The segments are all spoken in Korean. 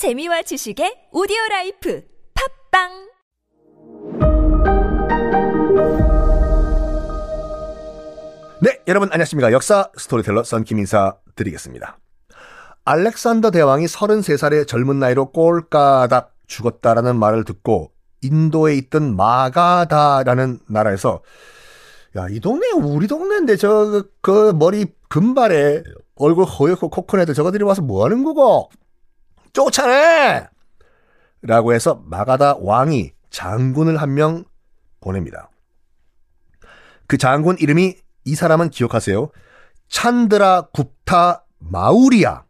재미와 지식의 오디오라이프 팝빵! 네, 여러분 안녕하십니까. 역사 스토리텔러 썬킴 인사드리겠습니다. 알렉산더 대왕이 33살의 젊은 나이로 꼴까닥 죽었다라는 말을 듣고 인도에 있던 마가다라는 나라에서 야, 이 동네 우리 동네인데 저 그 머리 금발에 얼굴 허옇고 코코넛에 저거들이 와서 뭐하는 거고 쫓아내! 라고 해서 마가다 왕이 장군을 한 명 보냅니다. 그 장군 이름이 이 사람은 기억하세요. 찬드라 굽타 마우리아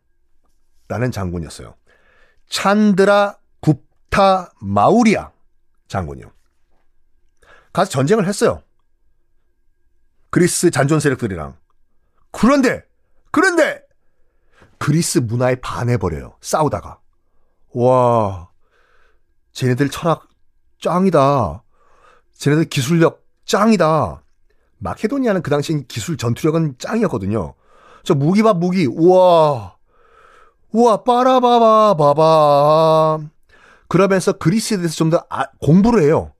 라는 장군이었어요. 찬드라 굽타 마우리아 장군이요. 가서 전쟁을 했어요. 그리스 잔존 세력들이랑. 그런데 그리스 문화에 반해버려요. 싸우다가. 와, 쟤네들 철학 짱이다. 쟤네들 기술력 짱이다. 마케도니아는 그 당시 기술 전투력은 짱이었거든요. 저 무기. 우와, 빠라바바바바. 그러면서 그리스에 대해서 좀 더 공부를 해요.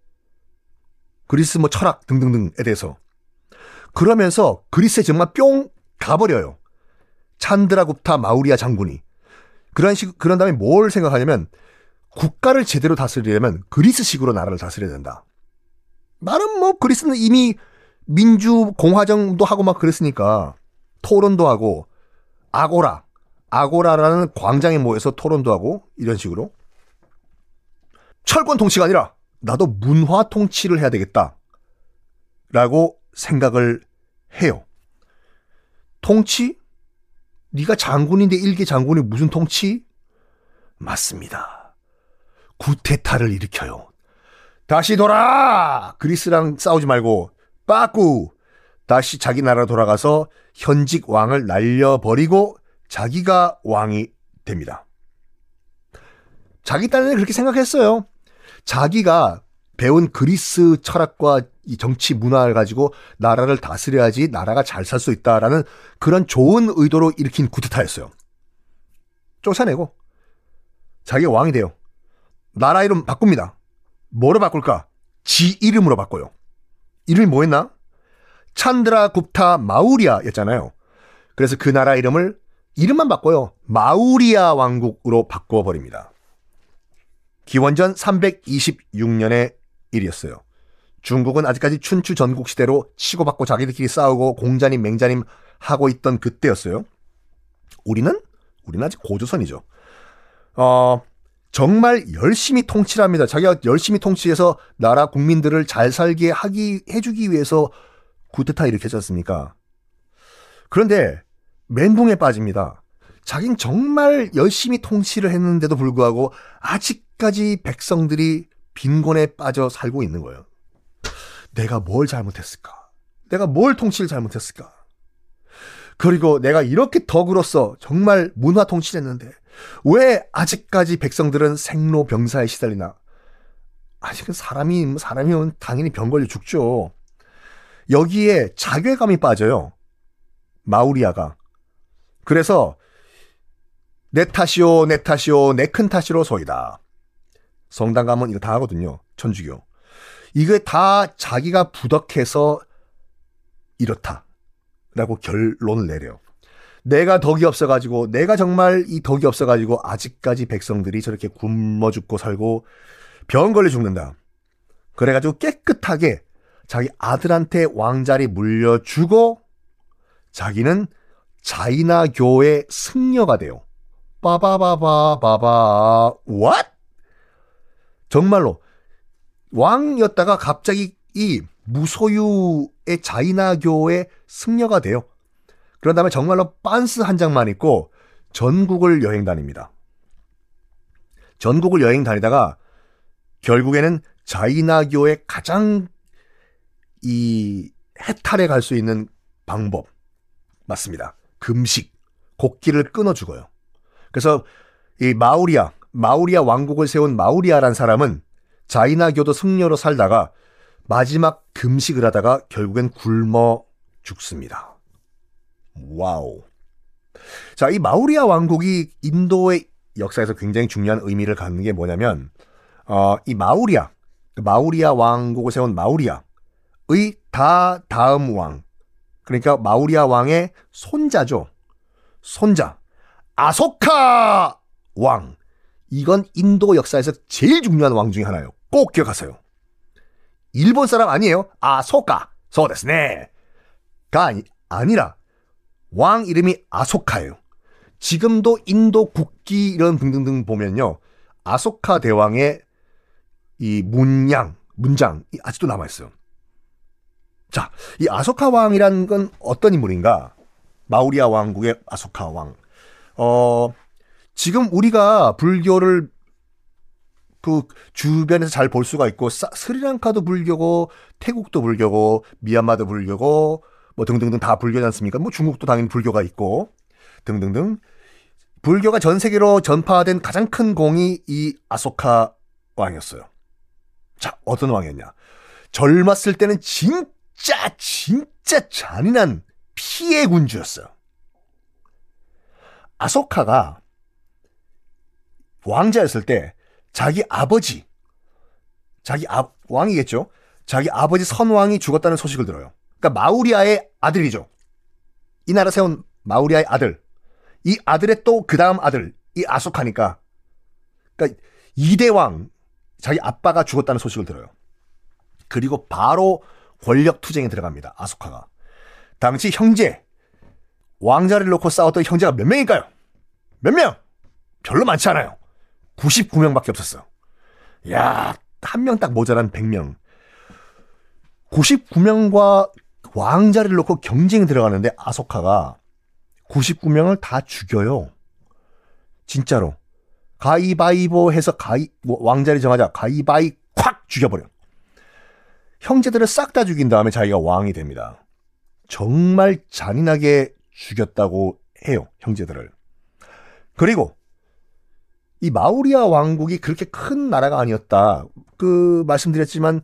그리스 뭐 철학 등등등에 대해서. 그러면서 그리스에 정말 뿅 가버려요. 찬드라 굽타 마우리아 장군이. 그런 다음에 뭘 생각하냐면 국가를 제대로 다스리려면 그리스식으로 나라를 다스려야 된다. 나는 뭐 그리스는 이미 민주공화정도 하고 막 그랬으니까 토론도 하고 아고라라는 광장에 모여서 토론도 하고 이런 식으로 철권 통치가 아니라 나도 문화 통치를 해야 되겠다라고 생각을 해요. 통치? 네가 장군인데 일개 장군이 무슨 통치? 맞습니다. 구테타를 일으켜요. 다시 돌아! 그리스랑 싸우지 말고 빠꾸! 다시 자기 나라로 돌아가서 현직 왕을 날려버리고 자기가 왕이 됩니다. 자기 딴에는 그렇게 생각했어요. 자기가 배운 그리스 철학과 이 정치 문화를 가지고 나라를 다스려야지 나라가 잘 살 수 있다라는 그런 좋은 의도로 일으킨 구테타였어요. 쫓아내고 자기가 왕이 돼요. 나라 이름 바꿉니다. 뭐로 바꿀까? 지 이름으로 바꿔요. 이름이 뭐였나? 찬드라 굽타 마우리아였잖아요. 그래서 그 나라 이름만 바꿔요. 마우리아 왕국으로 바꿔버립니다. 기원전 326년의 일이었어요. 중국은 아직까지 춘추 전국시대로 치고받고 자기들끼리 싸우고 공자님 맹자님 하고 있던 그때였어요. 우리는 아직 고조선이죠. 정말 열심히 통치를 합니다. 자기가 열심히 통치해서 나라 국민들을 잘 살게 해주기 위해서 구테타 일으켰지 않습니까? 그런데 멘붕에 빠집니다. 자긴 정말 열심히 통치를 했는데도 불구하고 아직까지 백성들이 빈곤에 빠져 살고 있는 거예요. 내가 뭘 잘못했을까? 내가 뭘 통치를 잘못했을까? 그리고 내가 이렇게 덕으로서 정말 문화 통치를 했는데 왜 아직까지 백성들은 생로병사에 시달리나? 아직은 사람이면 당연히 병 걸려 죽죠. 여기에 자괴감이 빠져요. 마우리아가. 그래서 내 탓이오 내 큰 탓이로 소이다. 성당 가면 이거 다 하거든요. 천주교. 이게 다 자기가 부덕해서 이렇다라고 결론을 내려요. 내가 정말 이 덕이 없어가지고 아직까지 백성들이 저렇게 굶어 죽고 살고 병 걸려 죽는다. 그래가지고 깨끗하게 자기 아들한테 왕자리 물려주고 자기는 자이나교의 승려가 돼요. 빠바바바바바 what? 정말로 왕이었다가 갑자기 이 무소유의 자이나교의 승려가 돼요. 그런 다음에 정말로 빤스 한 장만 입고 전국을 여행 다닙니다. 전국을 여행 다니다가 결국에는 자이나교의 가장 이 해탈에 갈 수 있는 방법. 맞습니다. 금식. 곡기를 끊어 죽어요. 그래서 이 마우리아 왕국을 세운 마우리아란 사람은 자이나교도 승려로 살다가 마지막 금식을 하다가 결국엔 굶어 죽습니다. 와우. 자, 이 마우리아 왕국이 인도에 역사에서 굉장히 중요한 의미를 갖는 게 뭐냐면 이 마우리아, 마우리아 왕국을 세운 마우리아의 다음 왕, 그러니까 마우리아 왕의 손자죠. 손자 아소카 왕. 이건 인도 역사에서 제일 중요한 왕 중에 하나예요. 꼭 기억하세요. 일본 사람 아니에요. 아소카, 소데스네가 아니라 왕 이름이 아소카예요. 지금도 인도 국기 이런 등등등 보면요, 아소카 대왕의 이 문장이 아직도 남아있어요. 자, 이 아소카 왕이라는 건 어떤 인물인가? 마우리아 왕국의 아소카 왕. 지금 우리가 불교를 그 주변에서 잘 볼 수가 있고, 스리랑카도 불교고, 태국도 불교고, 미얀마도 불교고, 뭐 등등등 다 불교지 않습니까? 뭐 중국도 당연히 불교가 있고, 등등등. 불교가 전 세계로 전파된 가장 큰 공이 이 아소카 왕이었어요. 자, 어떤 왕이었냐? 젊었을 때는 진짜 잔인한 피해 군주였어요. 아소카가 왕자였을 때 자기 아버지, 왕이겠죠? 자기 아버지 선왕이 죽었다는 소식을 들어요. 그러니까 마우리아의 아들이죠. 이 나라 세운 마우리아의 아들. 이 아들의 또 그 다음 아들, 이 아소카니까. 그러니까 2대 왕, 자기 아빠가 죽었다는 소식을 들어요. 그리고 바로 권력 투쟁에 들어갑니다. 아소카가. 당시 형제, 왕자를 놓고 싸웠던 형제가 몇 명일까요? 몇 명? 별로 많지 않아요. 99명밖에 없었어요. 야, 한 명 딱 모자란 100명. 99명과 왕자를 놓고 경쟁에 들어가는데 아소카가 99명을 다 죽여요. 진짜로. 가위바위보 해서 왕자를 정하자. 가위바위 콱 죽여버려. 형제들을 싹 다 죽인 다음에 자기가 왕이 됩니다. 정말 잔인하게 죽였다고 해요, 형제들을. 그리고 이 마우리아 왕국이 그렇게 큰 나라가 아니었다. 그 말씀드렸지만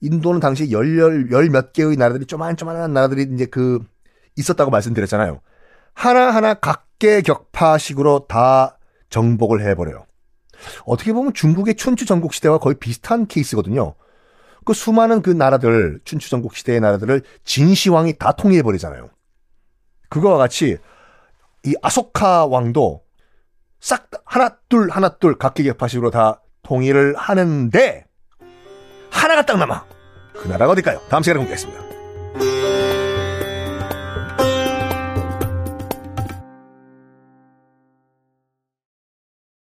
인도는 당시 열몇 개의 나라들이 조만한 나라들이 이제 그 있었다고 말씀드렸잖아요. 하나하나 각계 격파식으로 다 정복을 해버려요. 어떻게 보면 중국의 춘추 전국 시대와 거의 비슷한 케이스거든요. 그 수많은 그 나라들, 춘추 전국 시대의 나라들을 진시황이 다 통일해버리잖아요. 그거와 같이 이 아소카 왕도 싹 하나 둘 각기 격파식으로 다 통일을 하는데 하나가 딱 남아. 그 나라가 어딜까요? 다음 시간에 공개하겠습니다.